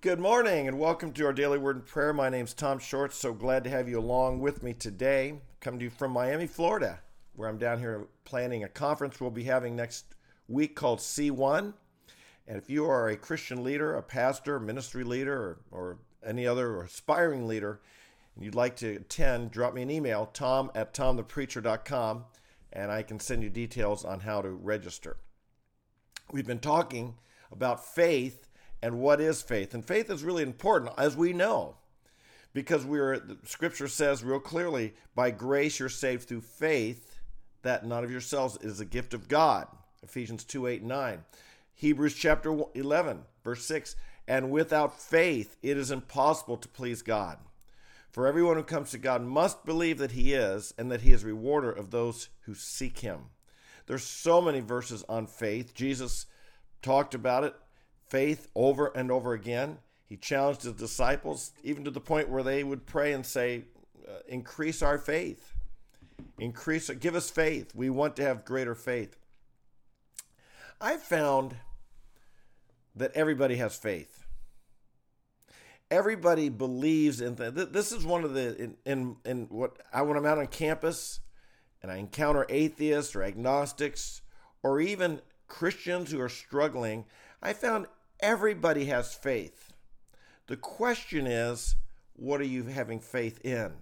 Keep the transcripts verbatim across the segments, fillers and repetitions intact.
Good morning and welcome to our Daily Word and Prayer. My name's Tom Short, so glad to have you along with me today. Come to you from Miami, Florida, where I'm down here planning a conference we'll be having next week called C one. And if you are a Christian leader, a pastor, ministry leader, or, or any other or aspiring leader, and you'd like to attend, drop me an email, tom at tom the preacher dot com, and I can send you details on how to register. We've been talking about faith. And what is faith? And faith is really important, as we know, because we're, the Scripture says real clearly, by grace you're saved through faith, that not of yourselves is a gift of God. Ephesians two, eight, and nine. Hebrews chapter eleven, verse six, and without faith it is impossible to please God. For everyone who comes to God must believe that he is, and that he is a rewarder of those who seek him. There's so many verses on faith. Jesus talked about it. Faith over and over again. He challenged his disciples, even to the point where they would pray and say, increase our faith. Increase, give us faith. We want to have greater faith. I found that everybody has faith. Everybody believes in things. This is one of the, in, in, in what I, when I'm out on campus and I encounter atheists or agnostics or even Christians who are struggling, I found everybody has faith. The question is, what are you having faith in?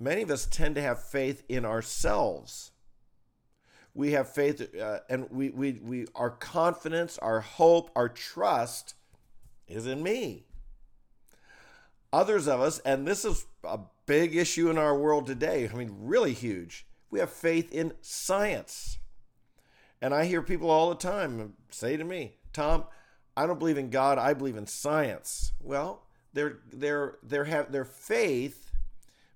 Many of us tend to have faith in ourselves. We have faith, uh, and we, we, we, our confidence, our hope, our trust is in me. Others of us, and this is a big issue in our world today, I mean, really huge, we have faith in science. And I hear people all the time say to me, Tom, I don't believe in God, I believe in science. Well, their their their have their faith,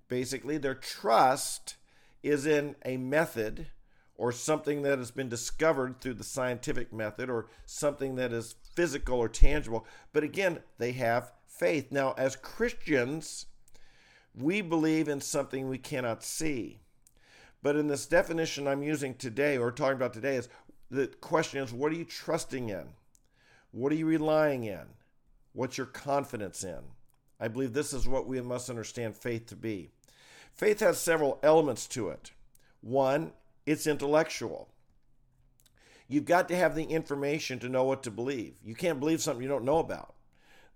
basically, their trust is in a method or something that has been discovered through the scientific method or something that is physical or tangible. But again, they have faith. Now, as Christians, we believe in something we cannot see. But in this definition I'm using today or talking about today is the question is, what are you trusting in? What are you relying in? What's your confidence in? I believe this is what we must understand faith to be. Faith has several elements to it. One, it's intellectual. You've got to have the information to know what to believe. You can't believe something you don't know about.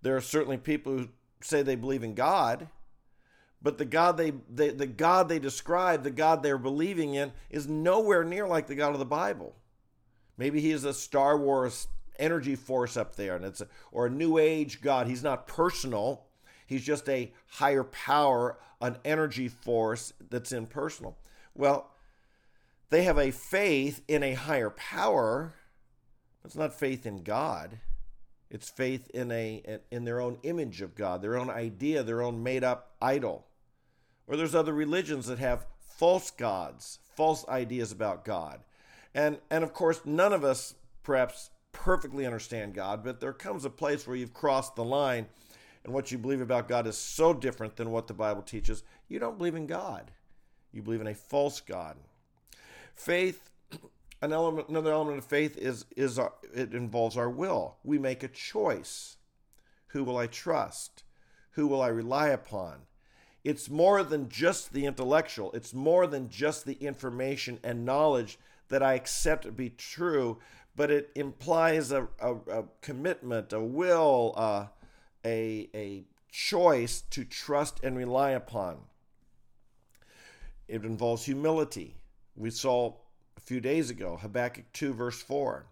There are certainly people who say they believe in God, but the God they, they the God they describe, the God they're believing in, is nowhere near like the God of the Bible. Maybe he is a Star Wars energy force up there, and it's a, or a New Age God. He's not personal. He's just a higher power, an energy force that's impersonal. Well, they have a faith in a higher power. It's not faith in God. It's faith in a in their own image of God, their own idea, their own made-up idol. Or there's other religions that have false gods, false ideas about God. And, and of course, none of us perhaps perfectly understand God, but there comes a place where you've crossed the line and what you believe about God is so different than what the Bible teaches. You don't believe in God. You believe in a false God. Faith, an element, another element of faith is, is our, it involves our will. We make a choice. Who will I trust? Who will I rely upon? It's more than just the intellectual. It's more than just the information and knowledge that I accept to be true, but it implies a, a, a commitment, a will, uh, a, a choice to trust and rely upon. It involves humility. We saw a few days ago, Habakkuk two, verse four.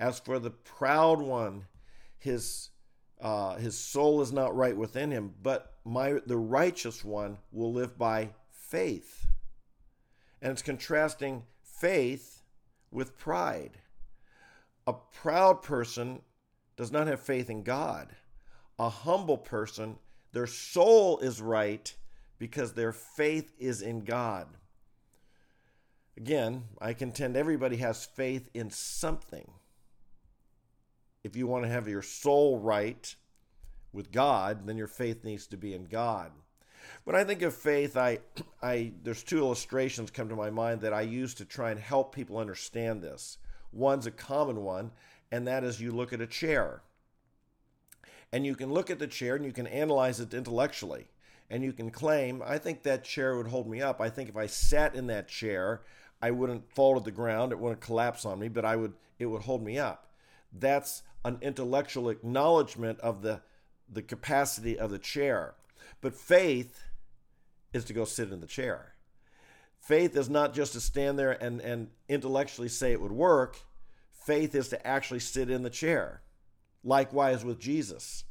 As for the proud one, his Uh, his soul is not right within him, but my the righteous one will live by faith. And it's contrasting faith with pride. A proud person does not have faith in God. A humble person, their soul is right because their faith is in God. Again, I contend everybody has faith in something. If you want to have your soul right with God, then your faith needs to be in God. When I think of faith, I, I there's two illustrations come to my mind that I use to try and help people understand this. One's a common one, and that is you look at a chair. And you can look at the chair and you can analyze it intellectually. And you can claim, I think that chair would hold me up. I think if I sat in that chair, I wouldn't fall to the ground. It wouldn't collapse on me, but I would. It would hold me up. That's an intellectual acknowledgement of the, the capacity of the chair. But faith is to go sit in the chair. Faith is not just to stand there and, and intellectually say it would work. Faith is to actually sit in the chair. Likewise with Jesus.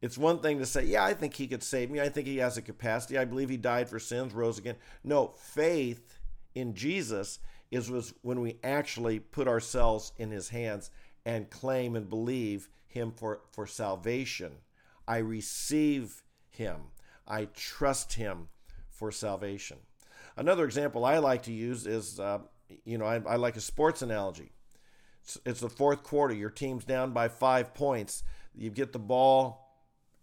It's one thing to say, yeah, I think he could save me. I think he has the capacity. I believe he died for sins, rose again. No, faith in Jesus is was when we actually put ourselves in his hands and claim and believe him for, for salvation. I receive him. I trust him for salvation. Another example I like to use is, uh, you know, I, I like a sports analogy. It's, it's the fourth quarter. Your team's down by five points. You get the ball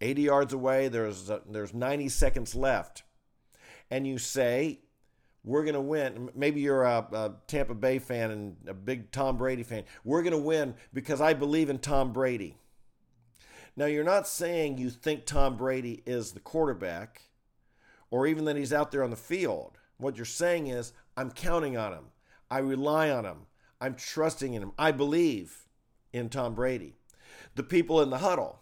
eighty yards away, there's uh, there's ninety seconds left. And you say, we're going to win. Maybe you're a, a Tampa Bay fan and a big Tom Brady fan. We're going to win because I believe in Tom Brady. Now, you're not saying you think Tom Brady is the quarterback or even that he's out there on the field. What you're saying is, I'm counting on him. I rely on him. I'm trusting in him. I believe in Tom Brady. The people in the huddle,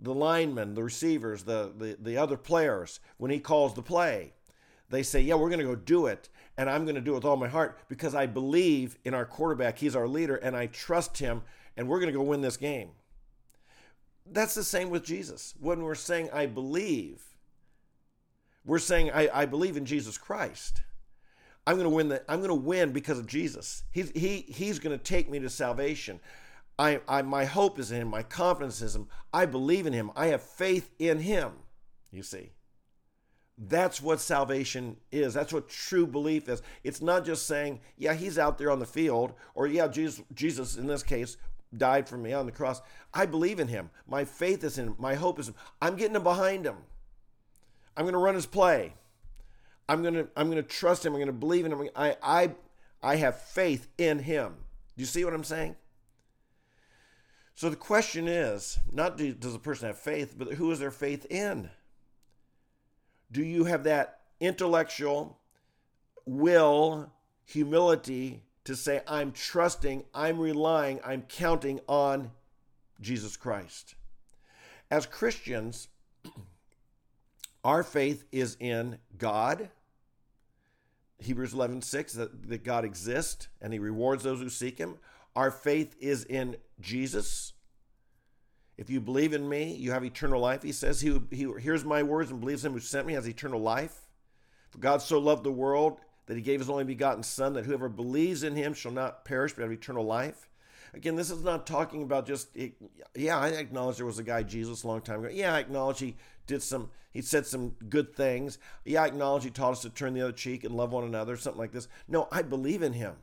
the linemen, the receivers, the, the, the other players, when he calls the play, they say, yeah, we're going to go do it, and I'm going to do it with all my heart because I believe in our quarterback. He's our leader, and I trust him, and we're going to go win this game. That's the same with Jesus. When we're saying, I believe, we're saying, I, I believe in Jesus Christ. I'm going to win the, I'm going to win because of Jesus. He's, he, he's going to take me to salvation. I, I, my hope is in him. My confidence is in him. I believe in him. I have faith in him, you see. That's what salvation is. That's what true belief is. It's not just saying, yeah, he's out there on the field, or yeah, Jesus, Jesus in this case, died for me on the cross. I believe in him. My faith is in him. My hope is in him. I'm getting him behind him. I'm going to run his play. I'm going to, I'm going to trust him. I'm going to believe in him. I, I, I have faith in him. Do you see what I'm saying? So the question is, not do, does a person have faith, but who is their faith in? Do you have that intellectual will, humility to say, I'm trusting, I'm relying, I'm counting on Jesus Christ? As Christians, our faith is in God. Hebrews eleven six, that, that God exists and he rewards those who seek him. Our faith is in Jesus. If you believe in me, you have eternal life. He says, he, he hears my words and believes him who sent me has eternal life. For God so loved the world that he gave his only begotten son, that whoever believes in him shall not perish but have eternal life. Again, this is not talking about just, yeah, I acknowledge there was a guy, Jesus, a long time ago. Yeah, I acknowledge he did some, he said some good things. Yeah, I acknowledge he taught us to turn the other cheek and love one another, something like this. No, I believe in him.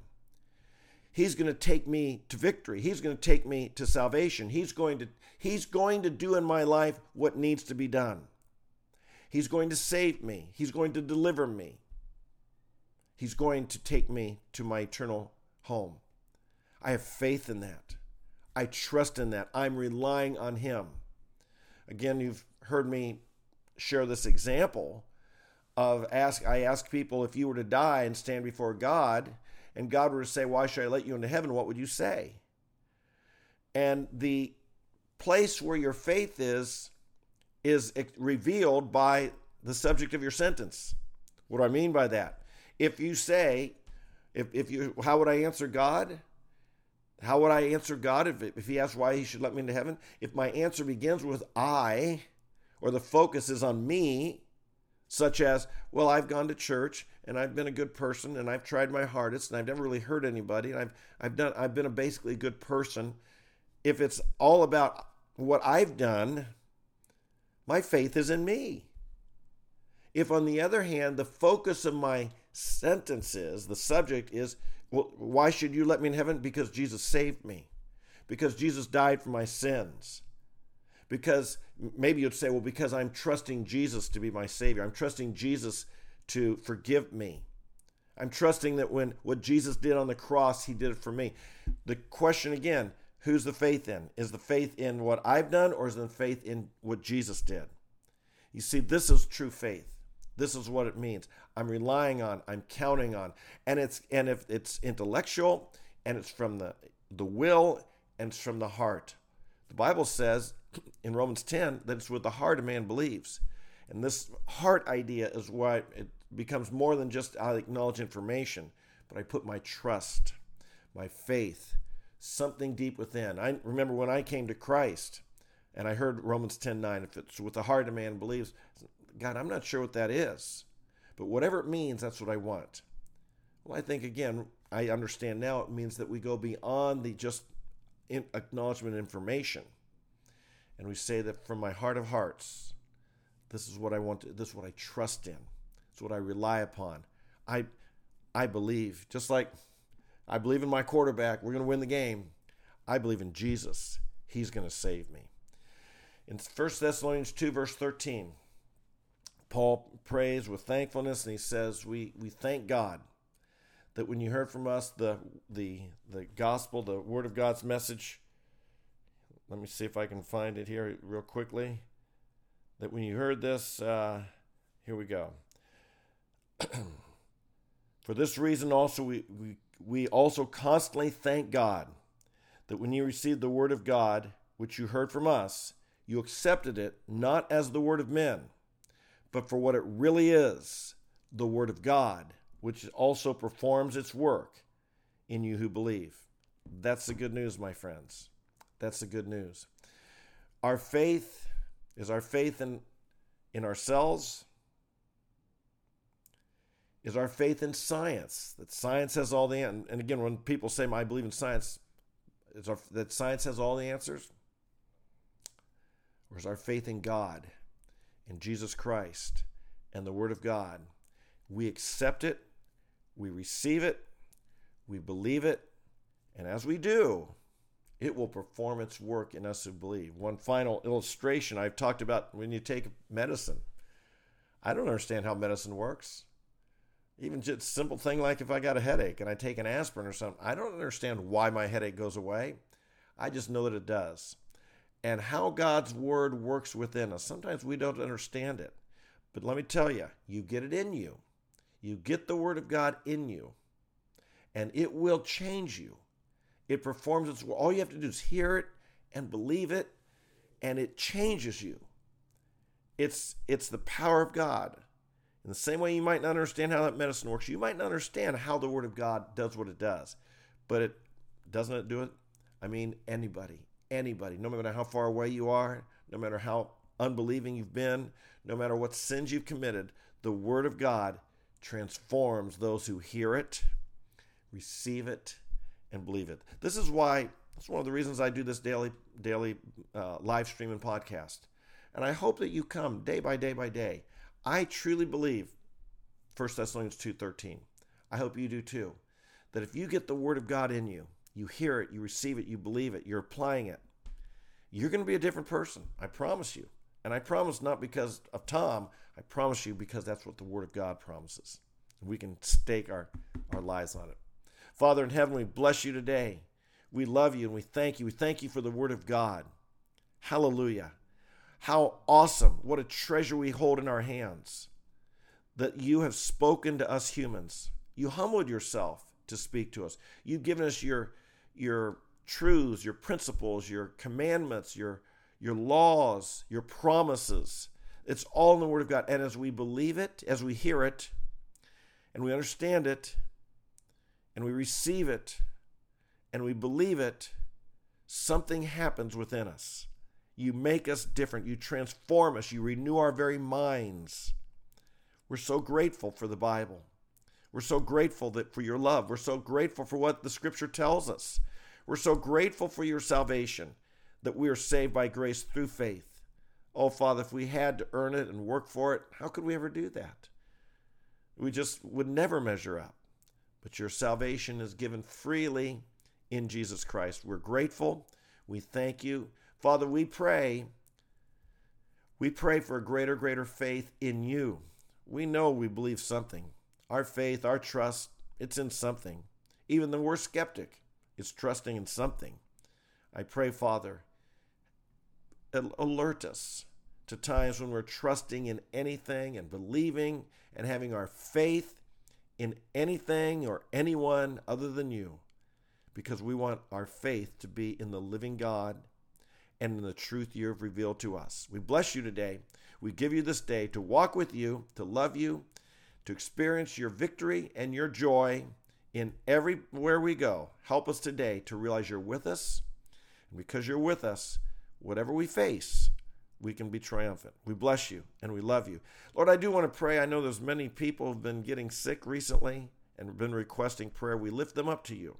He's going to take me to victory. He's going to take me to salvation. He's going to, he's going to do in my life what needs to be done. He's going to save me. He's going to deliver me. He's going to take me to my eternal home. I have faith in that. I trust in that. I'm relying on him. Again, you've heard me share this example of ask. I ask people, if you were to die and stand before God, and God were to say, why should I let you into heaven? What would you say? And the place where your faith is, is revealed by the subject of your sentence. What do I mean by that? If you say, if, if you, how would I answer God? How would I answer God if, if he asked why he should let me into heaven? If my answer begins with I, or the focus is on me, such as, well, I've gone to church and I've been a good person and I've tried my hardest and I've never really hurt anybody and I've I've done I've been a basically good person. If it's all about what I've done, my faith is in me. If, on the other hand, the focus of my sentences, the subject is, well, why should you let me in heaven? Because Jesus saved me, because Jesus died for my sins, Because maybe you'd say, well, because I'm trusting Jesus to be my Savior. I'm trusting Jesus to forgive me. I'm trusting that when what Jesus did on the cross, he did it for me. The question again, who's the faith in? Is the faith in what I've done, or is the faith in what Jesus did? You see, this is true faith. This is what it means. I'm relying on, I'm counting on. And it's and if it's intellectual, and it's from the, the will, and it's from the heart. The Bible says in Romans ten that it's with the heart a man believes. And this heart idea is why it becomes more than just I acknowledge information, but I put my trust, my faith, something deep within. I remember when I came to Christ and I heard Romans ten nine, if it's with the heart a man believes, God, I'm not sure what that is, but whatever it means, that's what I want. Well, I think, again, I understand now it means that we go beyond the just in acknowledgement information. And we say that from my heart of hearts, this is what I want to, this is what I trust in. It's what I rely upon. I I believe, just like I believe in my quarterback, we're going to win the game. I believe in Jesus. He's going to save me. In First Thessalonians two, verse thirteen, Paul prays with thankfulness, and he says, we, we thank God that when you heard from us the, the, the gospel, the word of God's message, let me see if I can find it here real quickly, that when you heard this, uh, here we go. For this reason also we, we we also constantly thank God that when you received the word of God, which you heard from us, you accepted it not as the word of men, but for what it really is, the word of God, which also performs its work in you who believe. That's the good news, my friends. That's the good news. Our faith is our faith in, in ourselves. Is our faith in science, that science has all the answers. And again, when people say, I believe in science, is our, that science has all the answers? Or is our faith in God, in Jesus Christ, and the Word of God? We accept it, we receive it, we believe it, and as we do, it will perform its work in us who believe. One final illustration I've talked about when you take medicine. I don't understand how medicine works. Even just a simple thing like if I got a headache and I take an aspirin or something, I don't understand why my headache goes away. I just know that it does. And how God's word works within us. Sometimes we don't understand it. But let me tell you, you get it in you. You get the word of God in you. And it will change you. It performs its word. All you have to do is hear it and believe it. And it changes you. It's, it's the power of God. In the same way you might not understand how that medicine works, you might not understand how the Word of God does what it does. But it doesn't it do it? I mean, anybody, anybody, no matter how far away you are, no matter how unbelieving you've been, no matter what sins you've committed, the Word of God transforms those who hear it, receive it, and believe it. This is why, that's one of the reasons I do this daily, daily uh, live stream and podcast. And I hope that you come day by day by day. I truly believe First Thessalonians two thirteen. I hope you do too. That if you get the Word of God in you, you hear it, you receive it, you believe it, you're applying it, you're going to be a different person. I promise you. And I promise not because of Tom. I promise you because that's what the Word of God promises. We can stake our, our lives on it. Father in heaven, we bless you today. We love you and we thank you. We thank you for the Word of God. Hallelujah. How awesome, what a treasure we hold in our hands, that you have spoken to us humans. You humbled yourself to speak to us. You've given us your, your truths, your principles, your commandments, your, your laws, your promises. It's all in the Word of God. And as we believe it, as we hear it, and we understand it, and we receive it, and we believe it, something happens within us. You make us different. You transform us. You renew our very minds. We're so grateful for the Bible. We're so grateful that for your love. We're so grateful for what the Scripture tells us. We're so grateful for your salvation, that we are saved by grace through faith. Oh, Father, if we had to earn it and work for it, how could we ever do that? We just would never measure up. But your salvation is given freely in Jesus Christ. We're grateful. We thank you. Father, we pray We pray for a greater, greater faith in you. We know we believe something. Our faith, our trust, it's in something. Even the worst skeptic is trusting in something. I pray, Father, alert us to times when we're trusting in anything and believing and having our faith in anything or anyone other than you, because we want our faith to be in the living God and in the truth you have revealed to us. We bless you today. We give you this day to walk with you, to love you, to experience your victory and your joy in everywhere we go. Help us today to realize you're with us. And because you're with us, whatever we face, we can be triumphant. We bless you and we love you. Lord, I do want to pray. I know there's many people who have been getting sick recently and have been requesting prayer. We lift them up to you.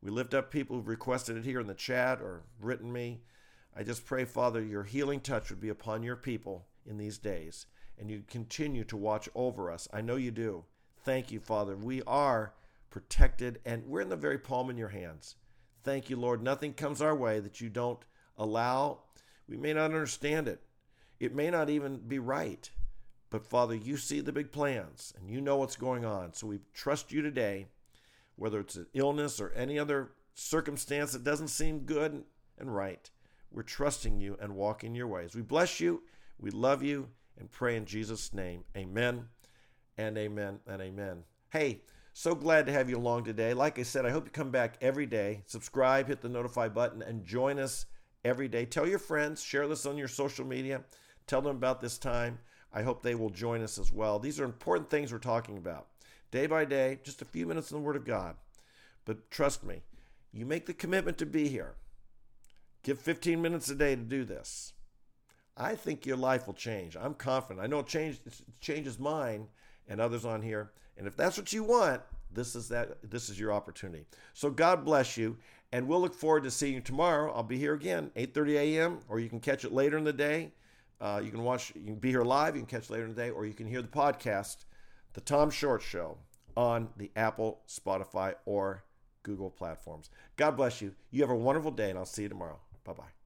We lift up people who've requested it here in the chat or written me. I just pray, Father, your healing touch would be upon your people in these days, and you continue to watch over us. I know you do. Thank you, Father. We are protected, and we're in the very palm in your hands. Thank you, Lord. Nothing comes our way that you don't allow. We may not understand it. It may not even be right. But, Father, you see the big plans, and you know what's going on. So we trust you today, whether it's an illness or any other circumstance that doesn't seem good and right. We're trusting you and walking your ways. We bless you, we love you, and pray in Jesus' name. Amen and amen and amen. Hey, so glad to have you along today. Like I said, I hope you come back every day. Subscribe, hit the notify button, and join us every day. Tell your friends, share this on your social media. Tell them about this time. I hope they will join us as well. These are important things we're talking about. Day by day, just a few minutes in the Word of God. But trust me, you make the commitment to be here. Give fifteen minutes a day to do this. I think your life will change. I'm confident. I know it, changed, it changes mine and others on here. And if that's what you want, this is that. This is your opportunity. So God bless you, and we'll look forward to seeing you tomorrow. I'll be here again, eight thirty a.m., or you can catch it later in the day. Uh, you can watch. You can be here live. You can catch it later in the day, or you can hear the podcast, The Tom Short Show, on the Apple, Spotify, or Google platforms. God bless you. You have a wonderful day, and I'll see you tomorrow. Bye-bye.